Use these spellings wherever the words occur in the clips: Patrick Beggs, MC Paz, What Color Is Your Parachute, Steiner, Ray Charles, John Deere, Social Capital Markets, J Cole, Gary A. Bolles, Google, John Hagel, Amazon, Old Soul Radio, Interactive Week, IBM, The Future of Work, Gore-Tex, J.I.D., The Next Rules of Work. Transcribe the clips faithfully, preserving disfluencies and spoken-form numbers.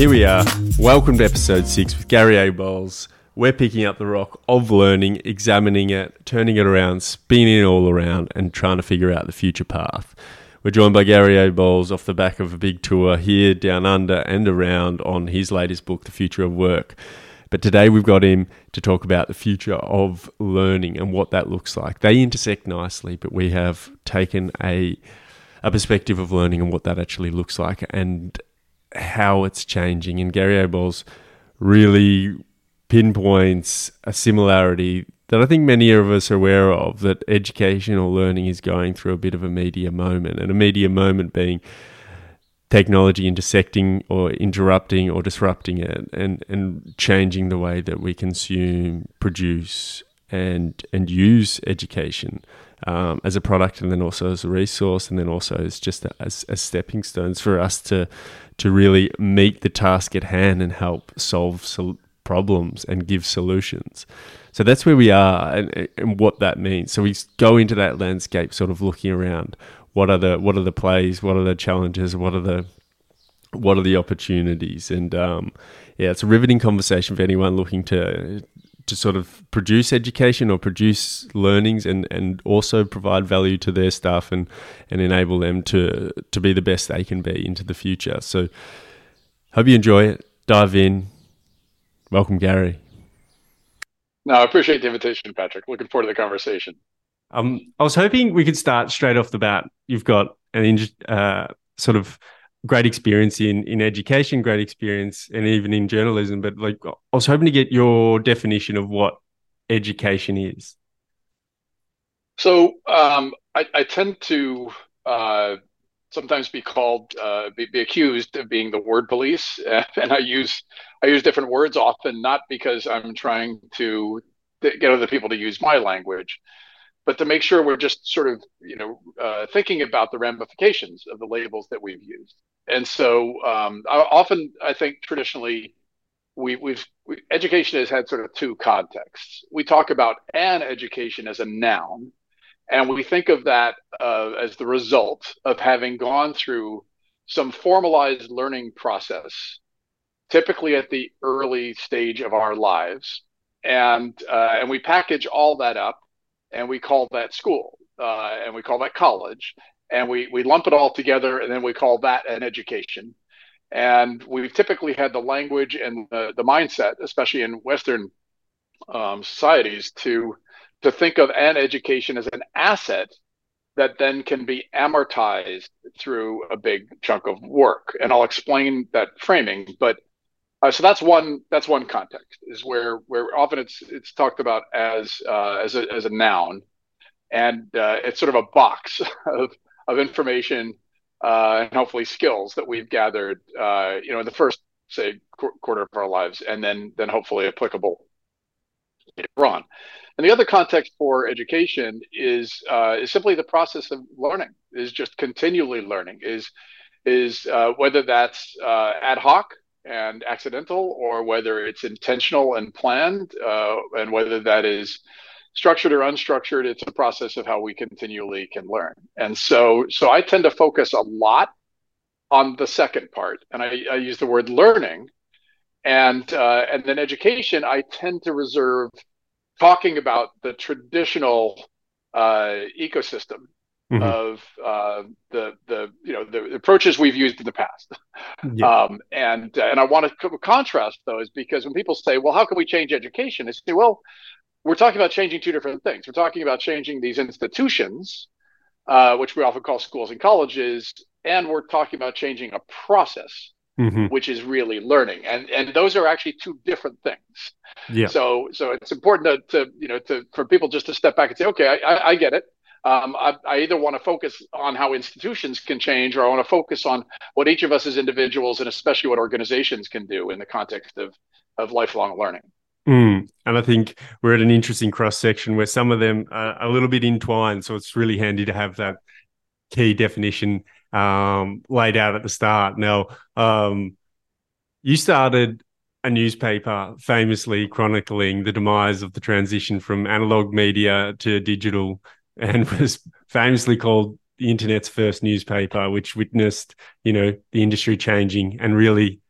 Here we are. Welcome to episode six with Gary A. Bolles. We're picking up the rock of learning, examining it, turning it around, spinning it all around, and trying to figure out the future path. We're joined by Gary A. Bolles off the back of a big tour here, down under, and around on his latest book, The Future of Work. But today we've got him to talk about the future of learning and what that looks like. They intersect nicely, but we have taken a a perspective of learning and what that actually looks like and how it's changing. And Gary A. Bolles really pinpoints a similarity that I think many of us are aware of, that educational learning is going through a bit of a media moment, and a media moment being technology intersecting or interrupting or disrupting it and, and changing the way that we consume, produce and and use education um, as a product, and then also as a resource, and then also as just a, as, as stepping stones for us to to really meet the task at hand and help solve sol- problems and give solutions. So that's where we are and, and what that means. So we go into that landscape sort of looking around. What are the what are the plays? What are the challenges? What are the what are the opportunities? And um, yeah, it's a riveting conversation for anyone looking to to sort of produce education or produce learnings, and, and also provide value to their staff and and enable them to to be the best they can be into the future. So hope you enjoy it. Dive in. Welcome, Gary. No, I appreciate the invitation, Patrick. Looking forward to the conversation. Um, I was hoping we could start straight off the bat. You've got an uh, sort of great experience in, in education, great experience, and even in journalism. But like, I was hoping to get your definition of what education is. So um, I, I tend to uh, sometimes be called, uh, be, be accused of being the word police, and I use I use different words often, not because I'm trying to get other people to use my language, but to make sure we're just sort of, you know, uh, thinking about the ramifications of the labels that we've used. And so um, I, often, I think traditionally, we, we've we, education has had sort of two contexts. We talk about an education as a noun, and we think of that uh, as the result of having gone through some formalized learning process, typically at the early stage of our lives. And uh, and we package all that up, and we call that school, uh, and we call that college, and we, we lump it all together, and then we call that an education. And we've typically had the language and the, the mindset, especially in Western um, societies, to to think of an education as an asset that then can be amortized through a big chunk of work. And I'll explain that framing, but Uh, so that's one. That's one context, is where where often it's it's talked about as uh, as a as a noun, and uh, it's sort of a box of of information uh, and hopefully skills that we've gathered, uh, you know, in the first say qu- quarter of our lives, and then then hopefully applicable later on. And the other context for education is uh, is simply the process of learning, is just continually learning, is is uh, whether that's uh, ad hoc and accidental, or whether it's intentional and planned, uh, and whether that is structured or unstructured, it's a process of how we continually can learn. And so so I tend to focus a lot on the second part, and I, I use the word learning, and uh, and then education, I tend to reserve talking about the traditional uh, ecosystem. Mm-hmm. Of uh, the the you know the approaches we've used in the past, yeah. um, and uh, and I want to co- contrast those, because when people say, well, how can we change education? I say, well, we're talking about changing two different things. We're talking about changing these institutions, uh, which we often call schools and colleges, and we're talking about changing a process, mm-hmm. which is really learning, and and those are actually two different things. Yeah. So so it's important to, to you know to for people just to step back and say, okay, I, I, I get it. Um, I, I either want to focus on how institutions can change, or I want to focus on what each of us as individuals, and especially what organizations can do in the context of, of lifelong learning. Mm. And I think we're at an interesting cross-section where some of them are a little bit entwined. So it's really handy to have that key definition um, laid out at the start. Now, um, you started a newspaper famously chronicling the demise of the transition from analog media to digital, and was famously called the internet's first newspaper, which witnessed, you know, the industry changing and really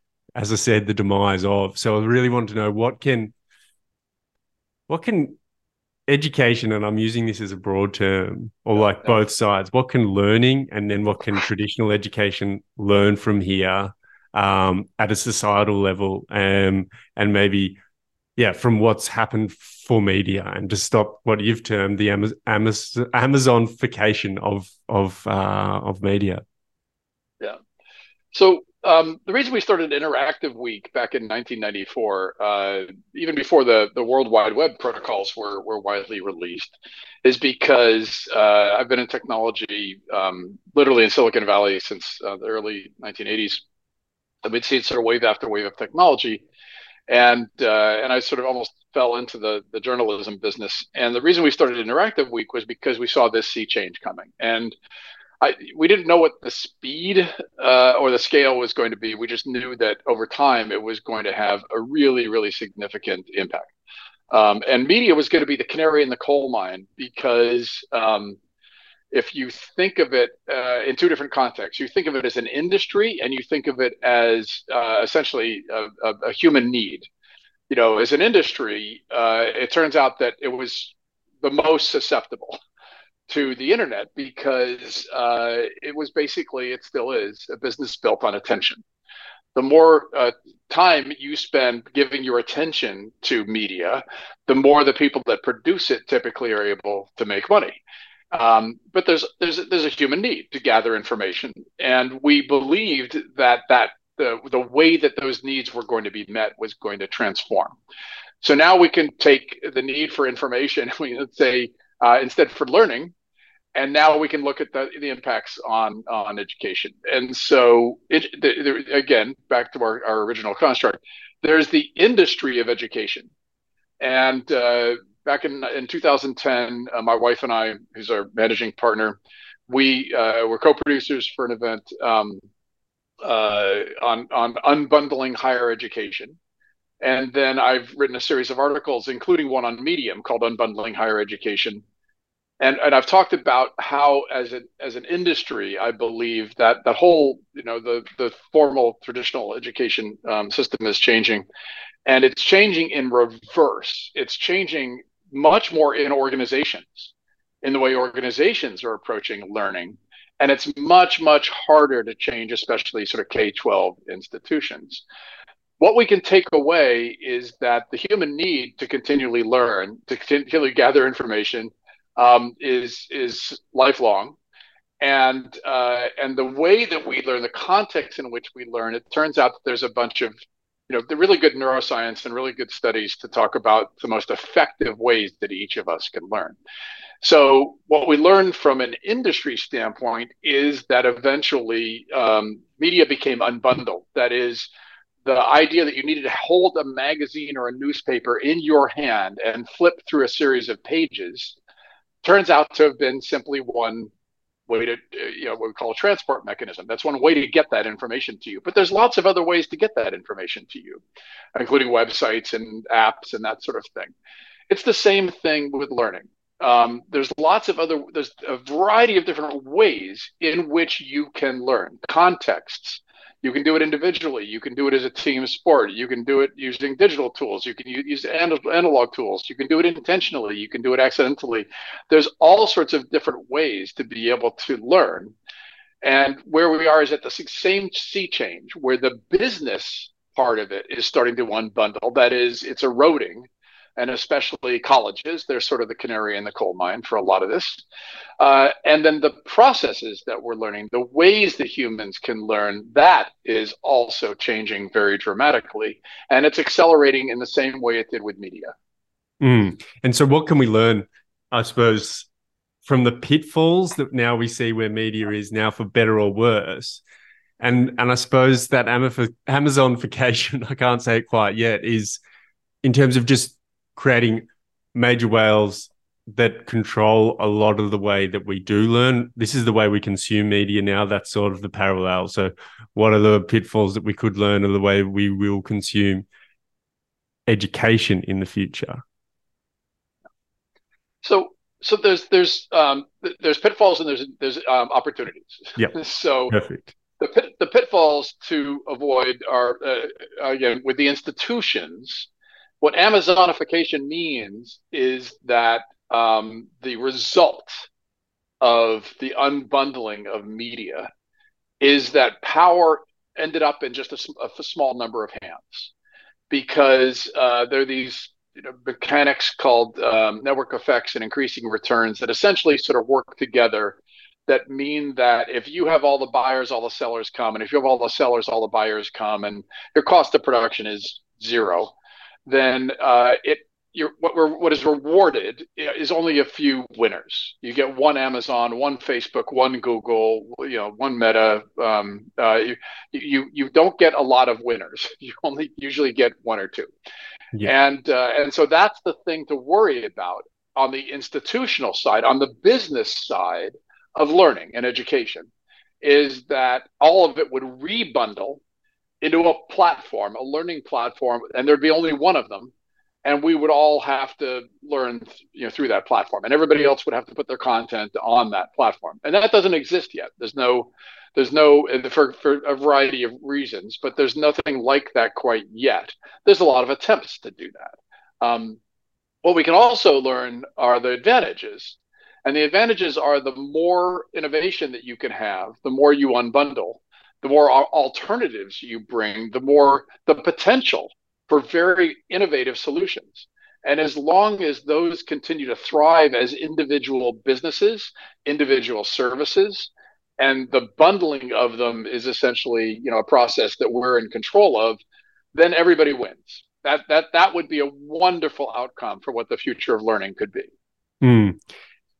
as I said, the demise of. So I really wanted to know what can, what can education, and I'm using this as a broad term, or like yeah. both sides, what can learning and then what can traditional education learn from here um, at a societal level, um, and maybe, yeah, from what's happened for media, and to stop what you've termed the Amaz- Amaz- Amazonification of of uh, of media. Yeah. So um, the reason we started Interactive Week back in nineteen ninety-four, uh, even before the the World Wide Web protocols were were widely released, is because uh, I've been in technology, um, literally in Silicon Valley since uh, the early nineteen eighties. I've been seeing sort of wave after wave of technology. And uh, and I sort of almost fell into the, the journalism business. And the reason we started Interactive Week was because we saw this sea change coming. And I, we didn't know what the speed uh, or the scale was going to be. We just knew that over time it was going to have a really, really significant impact. Um, and media was going to be the canary in the coal mine, because um, if you think of it uh, in two different contexts, you think of it as an industry, and you think of it as uh, essentially a, a, a human need. You know, as an industry, uh, it turns out that it was the most susceptible to the internet, because uh, it was basically, it still is, a business built on attention. The more uh, time you spend giving your attention to media, the more the people that produce it typically are able to make money. Um, but there's there's there's a human need to gather information, and we believed that that the the way that those needs were going to be met was going to transform. So now we can take the need for information, we let's say uh, instead for learning, and now we can look at the, the impacts on on education. And so it, the, the, again, back to our, our original construct, there's the industry of education, and. Uh, Back in, in two thousand ten, uh, my wife and I, who's our managing partner, we uh, were co-producers for an event um, uh, on, on unbundling higher education. And then I've written a series of articles, including one on Medium called Unbundling Higher Education. And and I've talked about how, as an as an industry, I believe that the whole, you know, the the formal traditional education um, system is changing, and it's changing in reverse. It's changing much more in organizations, in the way organizations are approaching learning, and it's much much harder to change, especially sort of K twelve institutions. What we can take away is that the human need to continually learn, to continually gather information, Um, is is lifelong, and uh, and the way that we learn, the context in which we learn, it turns out that there's a bunch of, you know, the really good neuroscience and really good studies to talk about the most effective ways that each of us can learn. So what we learned from an industry standpoint is that eventually um, media became unbundled. That is, the idea that you needed to hold a magazine or a newspaper in your hand and flip through a series of pages turns out to have been simply one way to, you know, what we call a transport mechanism. That's one way to get that information to you. But there's lots of other ways to get that information to you, including websites and apps and that sort of thing. It's the same thing with learning. Um, there's lots of other, there's a variety of different ways in which you can learn. Contexts. You can do it individually. You can do it as a team sport. You can do it using digital tools. You can use analog tools. You can do it intentionally. You can do it accidentally. There's all sorts of different ways to be able to learn. And where we are is at the same sea change, where the business part of it is starting to unbundle. That is, it's eroding. And especially colleges, they're sort of the canary in the coal mine for a lot of this. Uh, and then the processes that we're learning, the ways that humans can learn, that is also changing very dramatically. And it's accelerating in the same way it did with media. Mm. And so what can we learn, I suppose, from the pitfalls that now we see where media is now, for better or worse? And, and I suppose that Amazonification, I can't say it quite yet, is in terms of just creating major whales that control a lot of the way that we do learn. This is the way we consume media now. That's sort of the parallel. So what are the pitfalls that we could learn of the way we will consume education in the future? So so there's there's um, there's pitfalls and there's there's um, opportunities. Yeah. So perfect. The pit, the pitfalls to avoid are, uh, again, with the institutions, what Amazonification means is that um, the result of the unbundling of media is that power ended up in just a, a small number of hands, because uh, there are these you know, mechanics called um, network effects and increasing returns that essentially sort of work together, that mean that if you have all the buyers, all the sellers come, and if you have all the sellers, all the buyers come, and your cost of production is zero, then uh, it you're, what, we're, what is rewarded is only a few winners. You get one Amazon, one Facebook, one Google, you know, one Meta. Um, uh, you, you you don't get a lot of winners. You only usually get one or two, yeah. and uh, and so that's the thing to worry about on the institutional side, on the business side of learning and education, is that all of it would rebundle into a platform, a learning platform, and there'd be only one of them, and we would all have to learn you know, through that platform, and everybody else would have to put their content on that platform. And that doesn't exist yet. There's no, there's no for, for a variety of reasons, but there's nothing like that quite yet. There's a lot of attempts to do that. Um, what we can also learn are the advantages. And the advantages are the more innovation that you can have, the more you unbundle, the more alternatives you bring, the more the potential for very innovative solutions. And as long as those continue to thrive as individual businesses, individual services, and the bundling of them is essentially, you know, a process that we're in control of, then everybody wins. That, that, that would be a wonderful outcome for what the future of learning could be. Mm.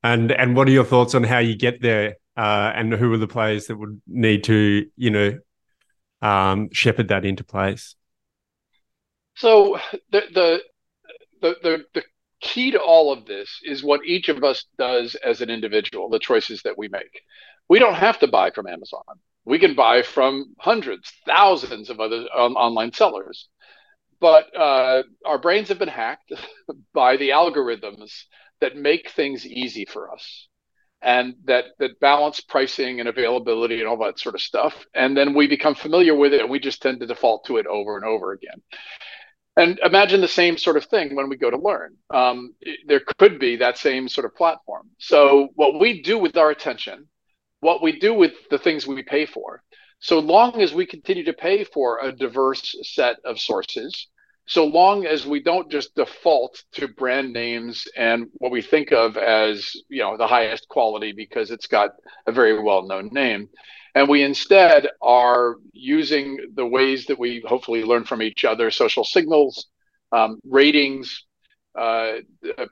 And and what are your thoughts on how you get there, uh, and who are the players that would need to, you know, um, shepherd that into place? So the, the the the the key to all of this is what each of us does as an individual, the choices that we make. We don't have to buy from Amazon. We can buy from hundreds, thousands of other um, online sellers. But uh, our brains have been hacked by the algorithms that make things easy for us, and that that balance pricing and availability and all that sort of stuff. And then we become familiar with it, and we just tend to default to it over and over again. And imagine the same sort of thing when we go to learn. Um, it, there could be that same sort of platform. So what we do with our attention, what we do with the things we pay for, so long as we continue to pay for a diverse set of sources, so long as we don't just default to brand names and what we think of as, you know, the highest quality because it's got a very well-known name, and we instead are using the ways that we hopefully learn from each other, social signals, um, ratings, uh,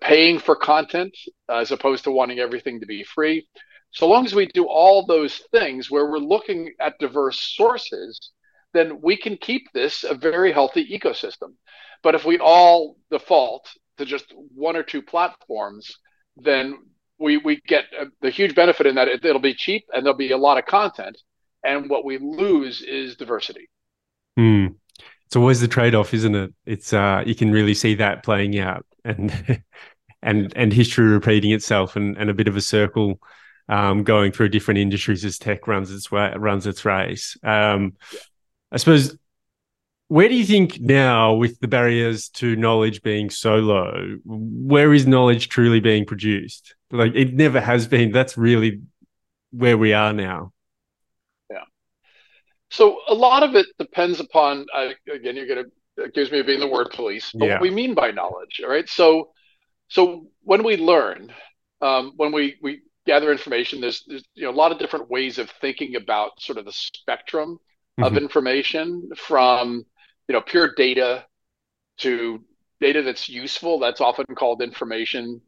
paying for content as opposed to wanting everything to be free. So long as we do all those things where we're looking at diverse sources, then we can keep this a very healthy ecosystem. But if we all default to just one or two platforms, then we we get a, the huge benefit in that it, it'll be cheap and there'll be a lot of content. And what we lose is diversity. Mm. It's always the trade-off, isn't it? It's uh, you can really see that playing out, and and and history repeating itself, and, and a bit of a circle um, going through different industries as tech runs its way, runs its race. Um, yeah. I suppose, where do you think now, with the barriers to knowledge being so low, where is knowledge truly being produced? Like, it never has been. That's really where we are now. Yeah. So a lot of it depends upon, uh, again, you're going to accuse me of being the word police, but yeah. What we mean by knowledge, all right? So so when we learn, um, when we, we gather information, there's, there's you know, a lot of different ways of thinking about sort of the spectrum of information, from you know pure data to data that's useful, that's often called information,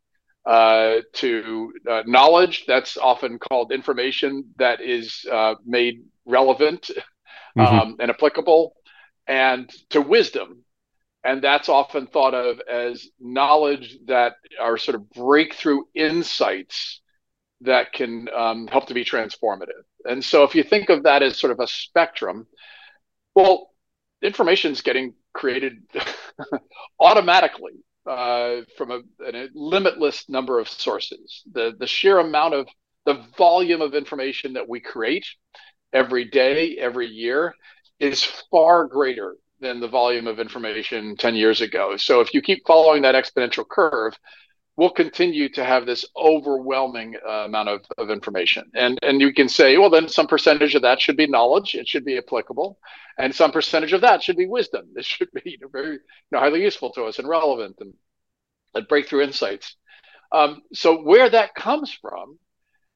uh, to uh, knowledge, that's often called information that is uh, made relevant um, mm-hmm. and applicable, and to wisdom, and that's often thought of as knowledge that are sort of breakthrough insights that can um, help to be transformative. And so if you think of that as sort of a spectrum, well, information's getting created automatically uh, from a, a limitless number of sources. The, the sheer amount of the volume of information that we create every day, every year, is far greater than the volume of information ten years ago. So if you keep following that exponential curve, we'll continue to have this overwhelming uh, amount of, of information. And, and you can say, well, then some percentage of that should be knowledge. It should be applicable. And some percentage of that should be wisdom. This should be you know, very you know, highly useful to us and relevant and, and breakthrough insights. Um, so where that comes from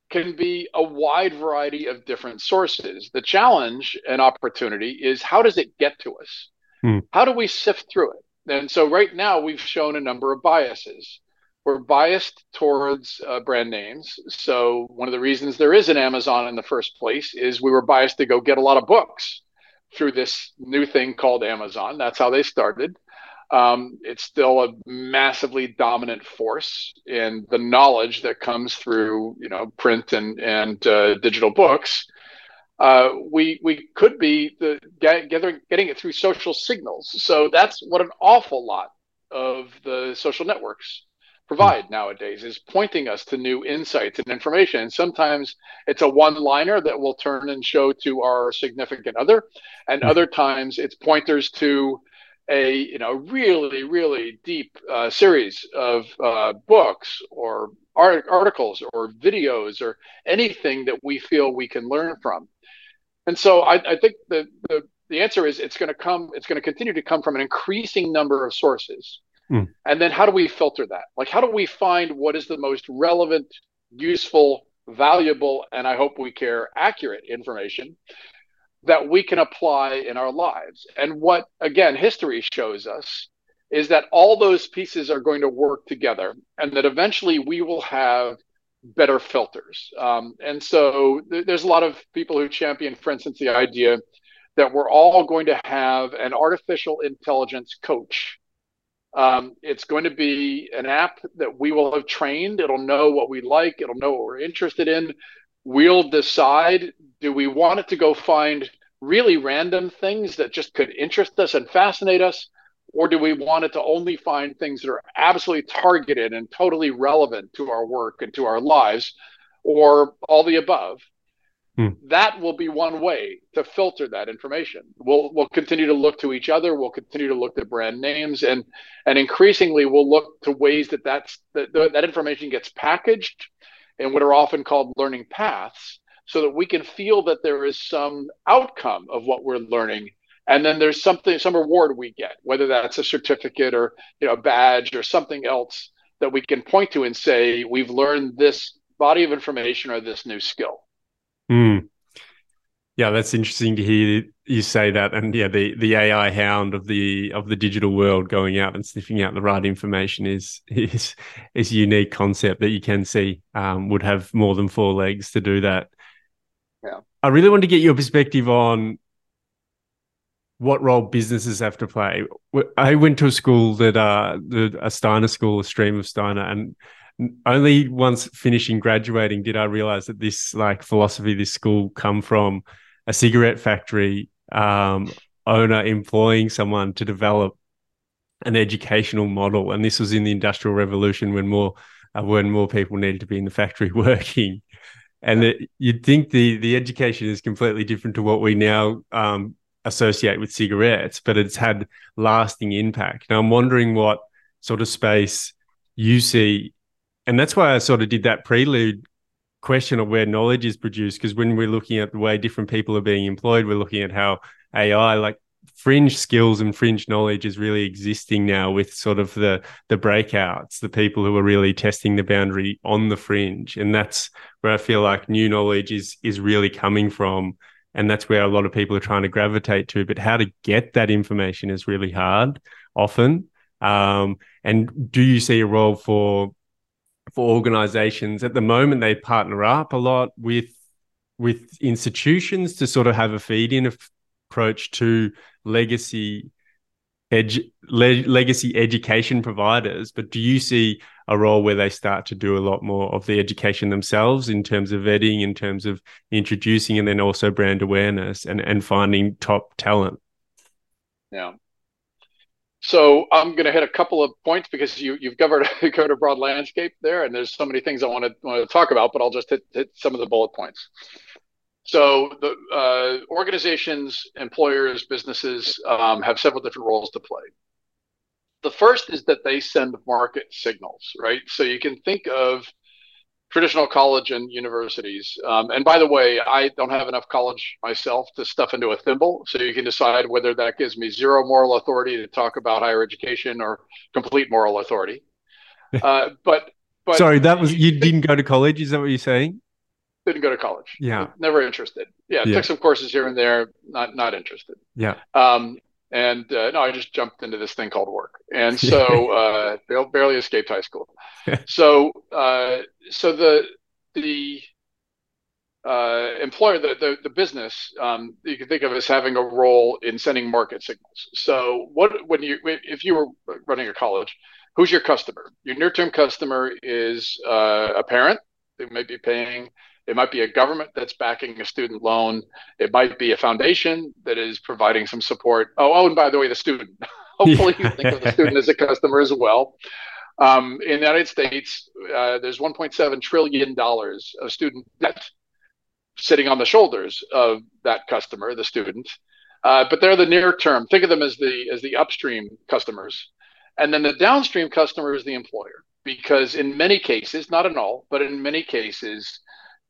can be a wide variety of different sources. The challenge and opportunity is, how does it get to us? Hmm. How do we sift through it? And so right now we've shown a number of biases. We're biased towards uh, brand names. So one of the reasons there is an Amazon in the first place is we were biased to go get a lot of books through this new thing called Amazon. That's how they started. Um, it's still a massively dominant force in the knowledge that comes through, you know, print and, and uh, digital books. Uh, we we could be the, gathering, getting it through social signals. So that's what an awful lot of the social networks provide nowadays, is pointing us to new insights and information. And sometimes it's a one-liner that we'll turn and show to our significant other, and other times it's pointers to a you know really really deep uh, series of uh, books or art articles or videos or anything that we feel we can learn from. And so I, I think the, the the answer is it's going to come it's going to continue to come from an increasing number of sources. Mm. And then how do we filter that? Like, how do we find what is the most relevant, useful, valuable, and I hope we care, accurate information that we can apply in our lives? And what, again, history shows us is that all those pieces are going to work together, and that eventually we will have better filters. Um, and so th- there's a lot of people who champion, for instance, the idea that we're all going to have an artificial intelligence coach. Um, it's going to be an app that we will have trained. It'll know what we like. It'll know what we're interested in. We'll decide, do we want it to go find really random things that just could interest us and fascinate us? Or do we want it to only find things that are absolutely targeted and totally relevant to our work and to our lives, or all the above? Hmm. That will be one way to filter that information. We'll we'll continue to look to each other. We'll continue to look to brand names, and and increasingly we'll look to ways that that's, that that information gets packaged in what are often called learning paths, so that we can feel that there is some outcome of what we're learning, and then there's something some reward we get, whether that's a certificate or you know a badge or something else that we can point to and say we've learned this body of information or this new skill. Mm. Yeah, that's interesting to hear you say that. And yeah, the, the A I hound of the of the digital world going out and sniffing out the right information is is is a unique concept that you can see um, would have more than four legs to do that. Yeah, I really want to get your perspective on what role businesses have to play. I went to a school that uh, the, a Steiner school, a stream of Steiner, and only once finishing graduating did I realize that this like philosophy, this school come from a cigarette factory um, owner employing someone to develop an educational model. And this was in the Industrial Revolution when more uh, when more people needed to be in the factory working. And yeah. That you'd think the, the education is completely different to what we now um, associate with cigarettes, but it's had lasting impact. Now I'm wondering what sort of space you see. And that's why I sort of did that prelude question of where knowledge is produced, because when we're looking at the way different people are being employed, we're looking at how A I, like fringe skills and fringe knowledge is really existing now with sort of the the breakouts, the people who are really testing the boundary on the fringe. And that's where I feel like new knowledge is is really coming from. And that's where a lot of people are trying to gravitate to. But how to get that information is really hard often. Um, and do you see a role for... for organizations? At the moment, they partner up a lot with with institutions to sort of have a feed-in approach to legacy edu- le- legacy education providers. But do you see a role where they start to do a lot more of the education themselves in terms of vetting, in terms of introducing, and then also brand awareness and, and finding top talent? Yeah. So I'm going to hit a couple of points because you, you've covered, covered a broad landscape there, and there's so many things I want to, want to talk about, but I'll just hit, hit some of the bullet points. So the uh, organizations, employers, businesses um, have several different roles to play. The first is that they send market signals, right? So you can think of traditional college and universities. Um, and by the way, I don't have enough college myself to stuff into a thimble. So you can decide whether that gives me zero moral authority to talk about higher education or complete moral authority. Uh, but, but Sorry, that was you didn't go to college? Is that what you're saying? Didn't go to college. Yeah. Never interested. Yeah, yeah. Took some courses here and there. Not not interested. Yeah. Um. And uh, no, I just jumped into this thing called work, and so uh, barely escaped high school. so uh, so the the uh, employer, the the, the business, um, you can think of as having a role in sending market signals. So what when you if you were running a college, who's your customer? Your near-term customer is uh, a parent who may be paying. It might be a government that's backing a student loan. It might be a foundation that is providing some support. Oh, oh and by the way, the student. Hopefully you think of the student as a customer as well. Um, in the United States, uh, there's one point seven trillion dollars of student debt sitting on the shoulders of that customer, the student. Uh, but they're the near term. Think of them as the, as the upstream customers. And then the downstream customer is the employer, because in many cases, not in all, but in many cases,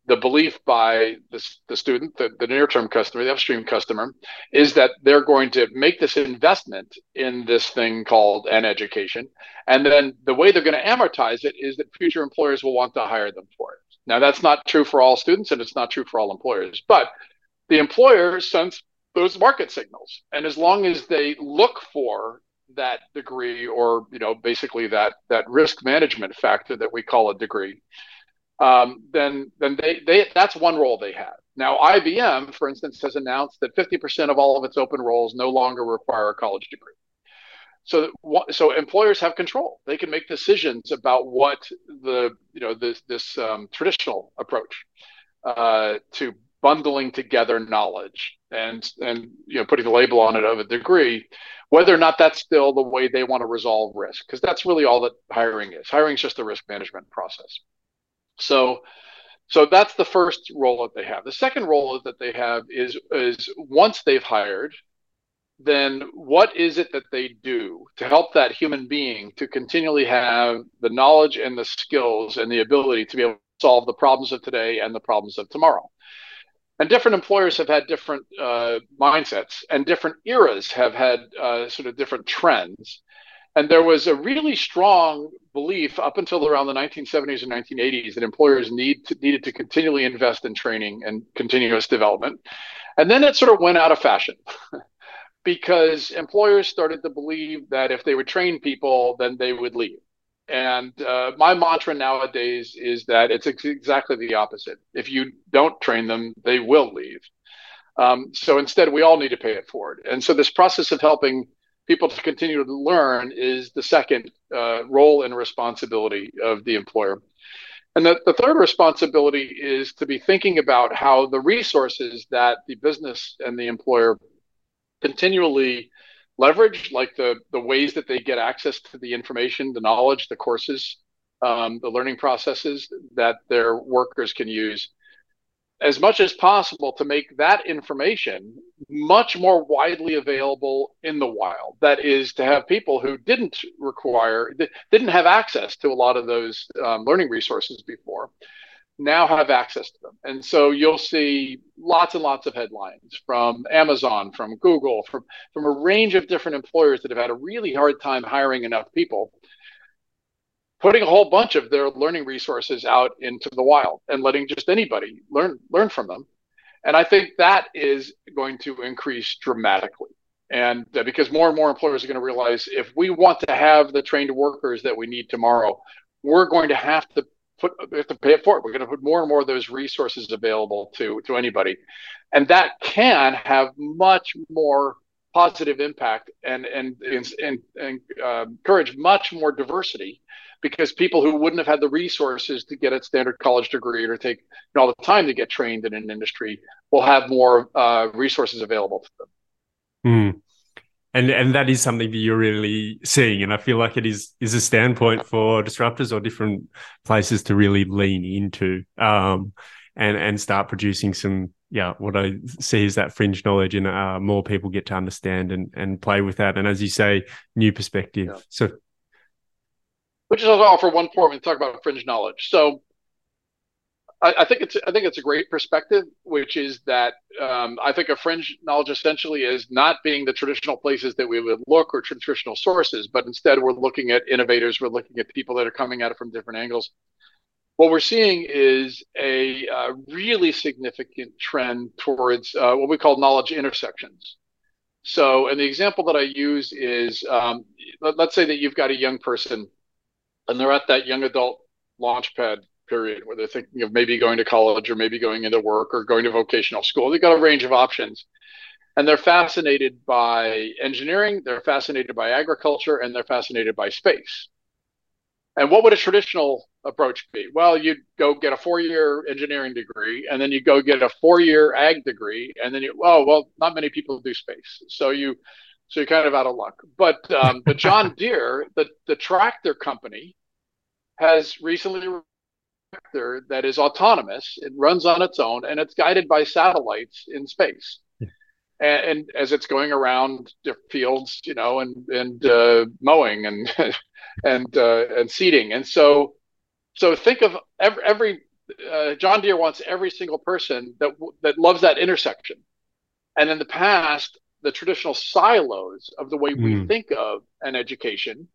the belief by the, the student, the, the near-term customer, the upstream customer, is that they're going to make this investment in this thing called an education. And then the way they're going to amortize it is that future employers will want to hire them for it. Now, that's not true for all students, and it's not true for all employers. But the employer sends those market signals. And as long as they look for that degree or, you know, basically that, that risk management factor that we call a degree, Um, then, then they, they, that's one role they have. Now, I B M, for instance, has announced that fifty percent of all of its open roles no longer require a college degree. So, so employers have control. They can make decisions about what the, you know, this, this um, traditional approach uh, to bundling together knowledge and, and, you know, putting the label on it of a degree, whether or not that's still the way they want to resolve risk, because that's really all that hiring is. Hiring is just a risk management process. So, so that's the first role that they have. The second role that they have is, is once they've hired, then what is it that they do to help that human being to continually have the knowledge and the skills and the ability to be able to solve the problems of today and the problems of tomorrow? And different employers have had different uh, mindsets, and different eras have had uh, sort of different trends. And there was a really strong belief up until around the nineteen seventies and nineteen eighties that employers need to, needed to continually invest in training and continuous development. And then it sort of went out of fashion because employers started to believe that if they would train people, then they would leave. And uh, my mantra nowadays is that it's ex- exactly the opposite. If you don't train them, they will leave. Um, so instead, we all need to pay it forward. And so this process of helping people to continue to learn is the second uh, role and responsibility of the employer. And the, the third responsibility is to be thinking about how the resources that the business and the employer continually leverage, like the, the ways that they get access to the information, the knowledge, the courses, um, the learning processes that their workers can use, as much as possible to make that information much more widely available in the wild. That is to have people who didn't require, didn't have access to a lot of those um, learning resources before, now have access to them. And so you'll see lots and lots of headlines from Amazon, from Google, from, from a range of different employers that have had a really hard time hiring enough people, putting a whole bunch of their learning resources out into the wild and letting just anybody learn learn from them. And I think that is going to increase dramatically. And uh, because more and more employers are going to realize if we want to have the trained workers that we need tomorrow, we're going to have to put have to pay it forward. We're going to put more and more of those resources available to, to anybody. And that can have much more positive impact and, and, and, and, and uh, encourage much more diversity, because people who wouldn't have had the resources to get a standard college degree or take, you know, all the time to get trained in an industry will have more uh, resources available to them. Mm. And and that is something that you're really seeing. And I feel like it is is a standpoint for disruptors or different places to really lean into. Um, and and start producing some, yeah, what I see is that fringe knowledge, and uh, more people get to understand and and play with that. And as you say, new perspective. Yeah. So, which is all for one forum and talk about fringe knowledge. So, I, I think it's I think it's a great perspective, which is that um, I think a fringe knowledge essentially is not being the traditional places that we would look or traditional sources, but instead we're looking at innovators, we're looking at people that are coming at it from different angles. What we're seeing is a uh, really significant trend towards uh, what we call knowledge intersections. So, and the example that I use is, um, let, let's say that you've got a young person and they're at that young adult launchpad period where they're thinking of maybe going to college or maybe going into work or going to vocational school. They've got a range of options. And they're fascinated by engineering, they're fascinated by agriculture, and they're fascinated by space. And what would a traditional approach be? Well, you'd go get a four-year engineering degree, and then you go get a four-year ag degree, and then you, oh, well, not many people do space. So, you, so you're kind of out of luck. But um, the John Deere, the, the tractor company, has recently a tractor that is autonomous. It runs on its own, and it's guided by satellites in space. And, and as it's going around different fields, you know, and and uh, mowing and and uh, and seeding, and so so think of every, every uh, John Deere wants every single person that that loves that intersection. And in the past, the traditional silos of the way mm. we think of an education,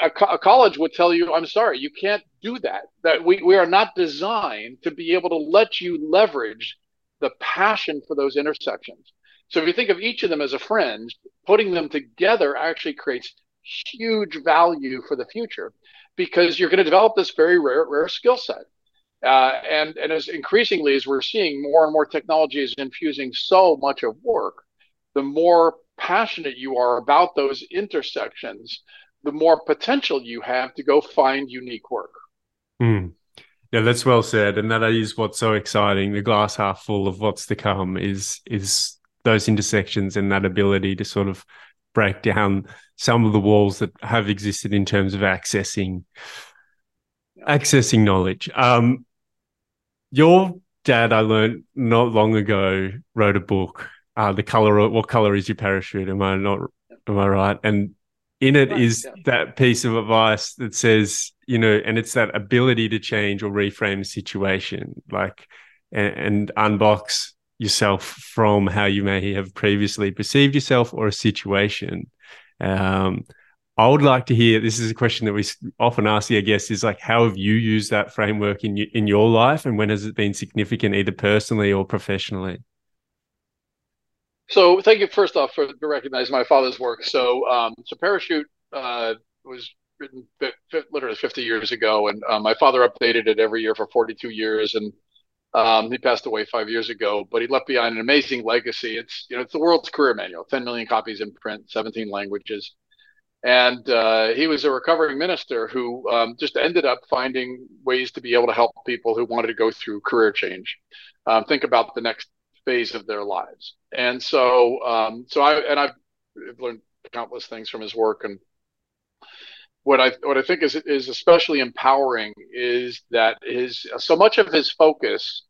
a, co- a college would tell you, "I'm sorry, you can't do that. That we we are not designed to be able to let you leverage the passion for those intersections." So if you think of each of them as a fringe, putting them together actually creates huge value for the future, because you're going to develop this very rare, rare skill set. Uh, and, and as increasingly, as we're seeing more and more technology is infusing so much of work, the more passionate you are about those intersections, the more potential you have to go find unique work. Mm. Yeah, that's well said. And that is what's so exciting. The glass half full of what's to come is is those intersections and that ability to sort of break down some of the walls that have existed in terms of accessing accessing knowledge. Um, your dad, I learned not long ago, wrote a book, uh, The Color, What Color Is Your Parachute? Am I not am I right? And in it is that piece of advice that says, you know, and it's that ability to change or reframe the situation, like, and, and unbox yourself from how you may have previously perceived yourself or a situation. Um, I would like to hear, this is a question that we often ask the guests, is like, how have you used that framework in, in your life, and when has it been significant, either personally or professionally? So thank you, first off, for recognizing my father's work. So, um, so Parachute uh, was written f- f- literally fifty years ago, and uh, my father updated it every year for forty-two years, and um, he passed away five years ago, but he left behind an amazing legacy. It's, you know, it's the world's career manual, ten million copies in print, seventeen languages. And uh, he was a recovering minister who um, just ended up finding ways to be able to help people who wanted to go through career change. Um, think about the next phase of their lives. And so, um, so I, and I've learned countless things from his work. And what I, what I think is, is especially empowering is that his, so much of his focus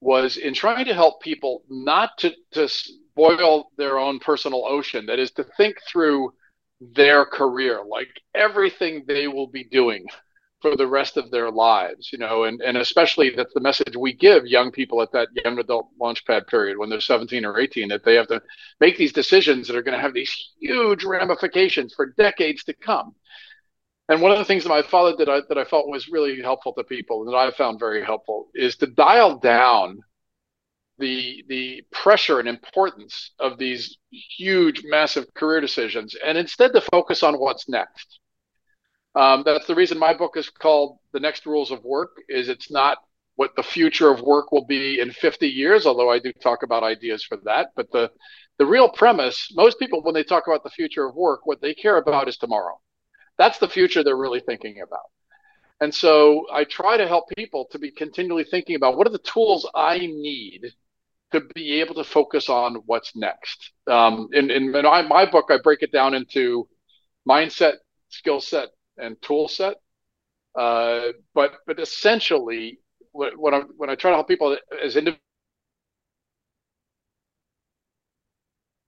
was in trying to help people not to, to boil their own personal ocean. That is, to think through their career, like everything they will be doing for the rest of their lives, you know, and, and especially that's the message we give young people at that young adult launchpad period when they're seventeen or eighteen, that they have to make these decisions that are going to have these huge ramifications for decades to come. And one of the things that my father did I, that I felt was really helpful to people, and that I found very helpful, is to dial down the the pressure and importance of these huge, massive career decisions, and instead to focus on what's next. Um, that's the reason my book is called The Next Rules of Work, is it's not what the future of work will be in fifty years, although I do talk about ideas for that. But the, the real premise, most people, when they talk about the future of work, what they care about is tomorrow. That's the future they're really thinking about. And so I try to help people to be continually thinking about, what are the tools I need to be able to focus on what's next? Um, in in, in I, my book, I break it down into mindset, skill set, and tool set, uh, but but essentially what, what I'm when I try to help people as individual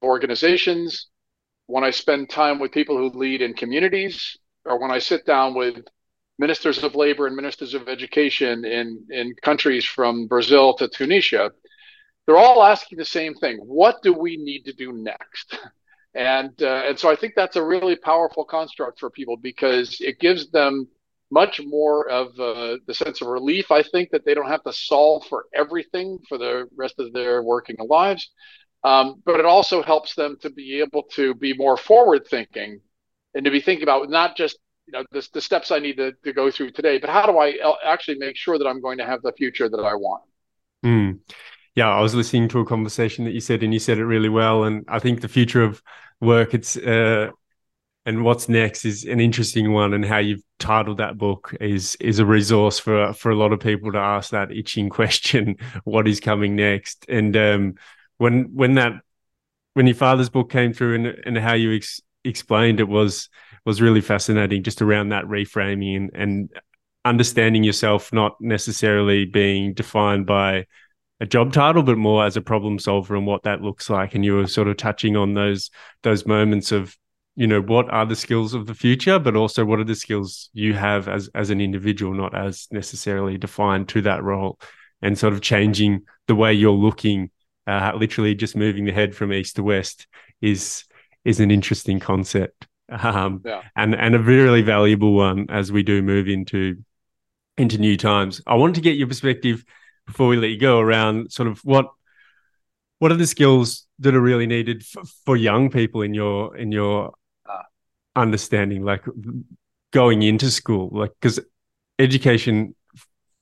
organizations, when I spend time with people who lead in communities, or when I sit down with ministers of labor and ministers of education in, in countries from Brazil to Tunisia, they're all asking the same thing. What do we need to do next? And, uh, and so I think that's a really powerful construct for people, because it gives them much more of uh, the sense of relief, I think, that they don't have to solve for everything for the rest of their working lives. Um, but it also helps them to be able to be more forward thinking and to be thinking about not just, you know, the, the steps I need to, to go through today, but how do I actually make sure that I'm going to have the future that I want? Mm. Yeah, I was listening to a conversation that you said, and you said it really well. And I think the future of work, it's uh, and what's next is an interesting one. And how you've titled that book is is a resource for for a lot of people to ask that itching question: what is coming next? And um, when when that when your father's book came through, and and how you ex- explained it was. was really fascinating, just around that reframing and, and understanding yourself, not necessarily being defined by a job title, but more as a problem solver and what that looks like. And you were sort of touching on those those moments of, you know, what are the skills of the future, but also what are the skills you have as, as an individual, not as necessarily defined to that role, and sort of changing the way you're looking, uh, literally just moving the head from east to west is is an interesting concept. Um, yeah. and, and a really valuable one as we do move into into new times. I wanted to get your perspective before we let you go around sort of what what are the skills that are really needed for, for young people in your in your uh, understanding, like going into school, like because education,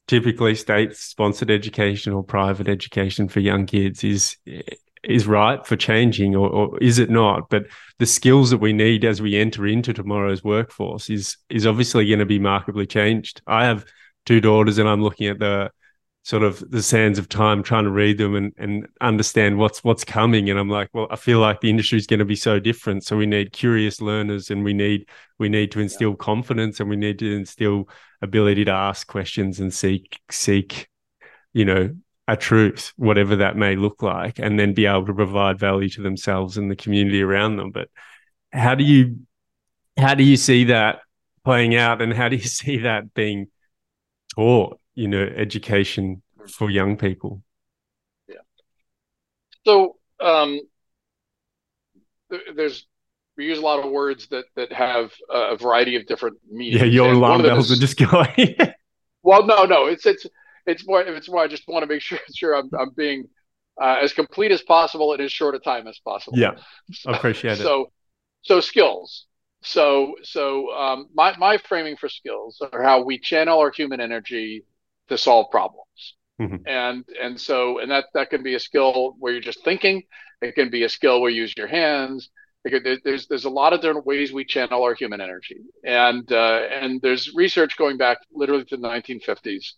typically state-sponsored education or private education for young kids is is right for changing, or, or is it not? But the skills that we need as we enter into tomorrow's workforce is is obviously going to be markedly changed. I have two daughters, and I'm looking at the sort of the sands of time, trying to read them and, and understand what's what's coming. And I'm like, well, I feel like the industry is going to be so different. So we need curious learners, and we need we need to instill yeah. confidence, and we need to instill ability to ask questions and seek seek, you know, a truth, whatever that may look like, and then be able to provide value to themselves and the community around them. But how do you how do you see that playing out, and how do you see that being taught, you know, education for young people? Yeah. So um, there's we use a lot of words that that have a variety of different meanings. Yeah, your alarm bells are just going. Well, no, no, it's it's. It's more. It's more. I just want to make sure sure I'm I'm being uh, as complete as possible in as short a time as possible. Yeah, I appreciate so, it. So, so skills. So so um, my my framing for skills are how we channel our human energy to solve problems. Mm-hmm. And and so and that that can be a skill where you're just thinking. It can be a skill where you use your hands. It, there's there's a lot of different ways we channel our human energy. And uh, and there's research going back literally to the nineteen fifties.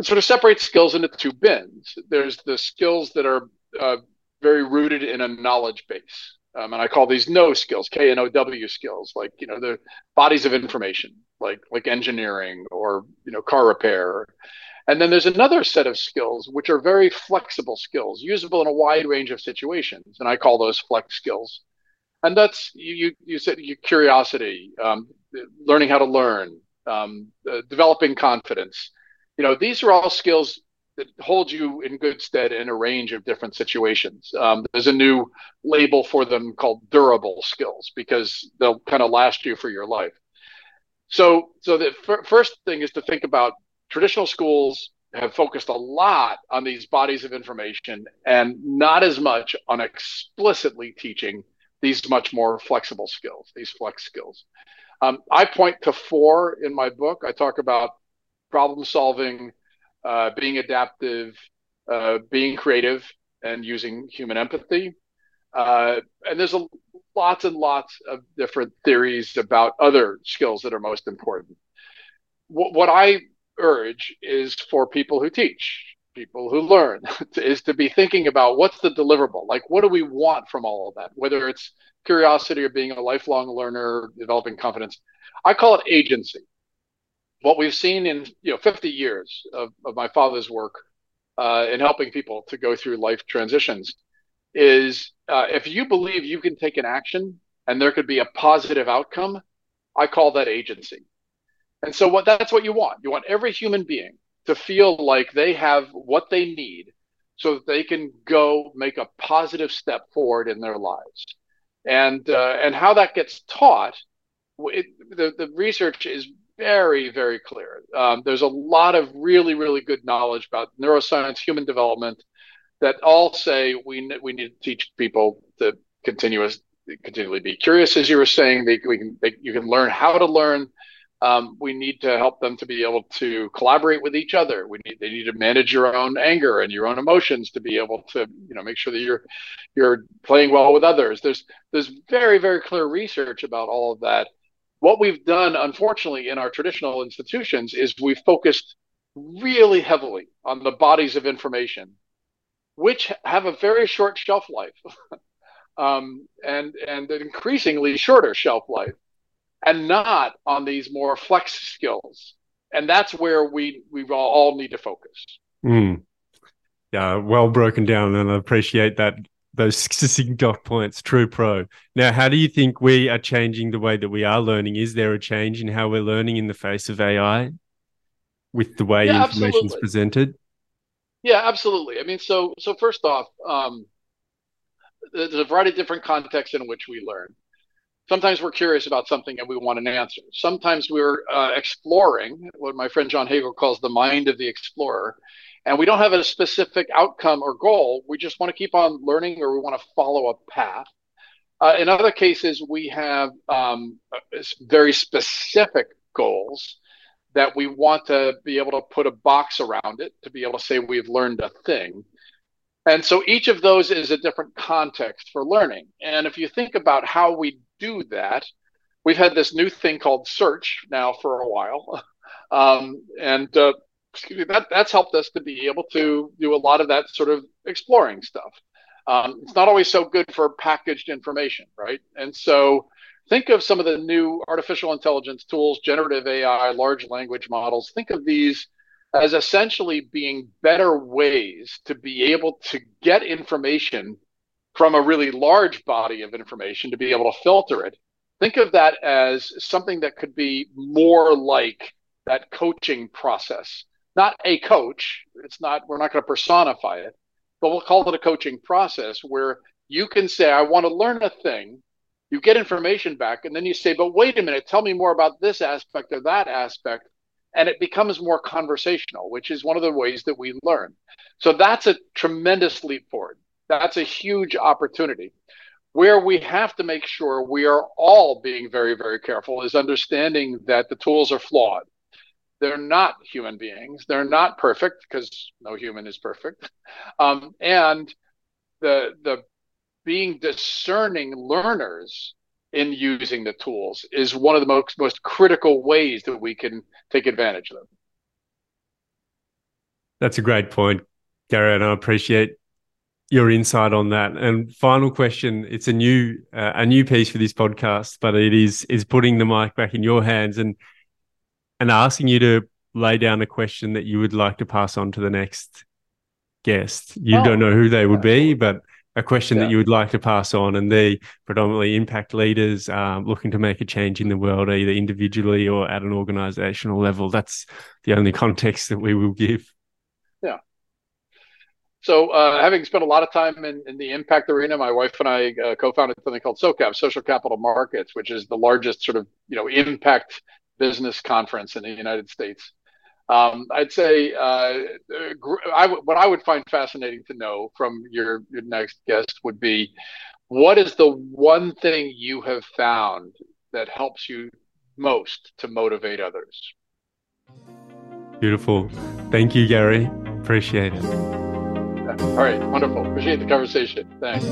And sort of separate skills into two bins. There's the skills that are uh, very rooted in a knowledge base. Um, and I call these no skills, K N O W skills, like, you know, the bodies of information, like like engineering or, you know, car repair. And then there's another set of skills, which are very flexible skills, usable in a wide range of situations. And I call those flex skills. And that's, you you, you said, your curiosity, um, learning how to learn, um, uh, developing confidence. You know, these are all skills that hold you in good stead in a range of different situations. Um, there's a new label for them called durable skills, because they'll kind of last you for your life. So, so the f- first thing is to think about traditional schools have focused a lot on these bodies of information and not as much on explicitly teaching these much more flexible skills, these flex skills. Um, I point to four in my book. I talk about problem solving, uh, being adaptive, uh, being creative, and using human empathy. Uh, and there's a, lots and lots of different theories about other skills that are most important. W- what I urge is for people who teach, people who learn, is to be thinking about what's the deliverable? Like, what do we want from all of that? Whether it's curiosity or being a lifelong learner, developing confidence. I call it agency. what we've seen in you know fifty years of, of my father's work uh, in helping people to go through life transitions is uh, if you believe you can take an action and there could be a positive outcome, I call that agency. And so what that's what you want. You want every human being to feel like they have what they need so that they can go make a positive step forward in their lives. And uh, and how that gets taught, it, the, the research is very, very clear. Um, there's a lot of really, really good knowledge about neuroscience, human development, that all say we we need to teach people to continuous, continually be curious, as you were saying. They, we can, they, you can learn how to learn. Um, we need to help them to be able to collaborate with each other. We need, they need to manage your own anger and your own emotions to be able to, you know, make sure that you're, you're playing well with others. There's, there's very, very clear research about all of that. What we've done, unfortunately, in our traditional institutions is we've focused really heavily on the bodies of information, which have a very short shelf life, um, and, and an increasingly shorter shelf life, and not on these more flex skills. And that's where we, we all need to focus. Mm. Yeah, well broken down, and I appreciate that, those succinct off points, true pro. Now, how do you think we are changing the way that we are learning? Is there a change in how we're learning in the face of A I with the way yeah, information is presented? Yeah, absolutely. I mean, so so first off, um, there's a variety of different contexts in which we learn. Sometimes we're curious about something and we want an answer. Sometimes we're uh, exploring, what my friend John Hagel calls the mind of the explorer, and we don't have a specific outcome or goal. We just want to keep on learning, or we want to follow a path. Uh, in other cases, we have um, very specific goals that we want to be able to put a box around it to be able to say we've learned a thing. And so each of those is a different context for learning. And if you think about how we do that, we've had this new thing called search now for a while. Um, and uh, excuse me, that, that's helped us to be able to do a lot of that sort of exploring stuff. Um, it's not always so good for packaged information, right? And so think of some of the new artificial intelligence tools, generative A I, large language models. Think of these as essentially being better ways to be able to get information from a really large body of information to be able to filter it. Think of that as something that could be more like that coaching process. Not a coach, it's not, we're not going to personify it, but we'll call it a coaching process where you can say, I want to learn a thing, you get information back, and then you say, but wait a minute, tell me more about this aspect or that aspect. And it becomes more conversational, which is one of the ways that we learn. So that's a tremendous leap forward. That's a huge opportunity. Where we have to make sure we are all being very, very careful is understanding that the tools are flawed. They're not human beings. They're not perfect, because no human is perfect. Um, and the the being discerning learners in using the tools is one of the most, most critical ways that we can take advantage of them. That's a great point, Gary, and I appreciate your insight on that. And final question, it's a new uh, a new piece for this podcast, but it is is putting the mic back in your hands and and asking you to lay down a question that you would like to pass on to the next guest. You oh, don't know who they would be, but a question yeah. that you would like to pass on, and the predominantly impact leaders um, looking to make a change in the world, either individually or at an organizational level. That's the only context that we will give. Yeah. So uh, having spent a lot of time in, in the impact arena, my wife and I uh, co-founded something called SoCap, Social Capital Markets, which is the largest sort of, you know, impact business conference in the United States. Um, I'd say uh, I w- what I would find fascinating to know from your, your next guest would be, what is the one thing you have found that helps you most to motivate others? Beautiful. Thank you, Gary. Appreciate it. All right. Wonderful. Appreciate the conversation. Thanks.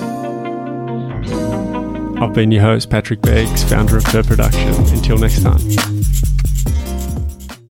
I've been your host, Patrick Beggs, founder of Fur Production. Until next time.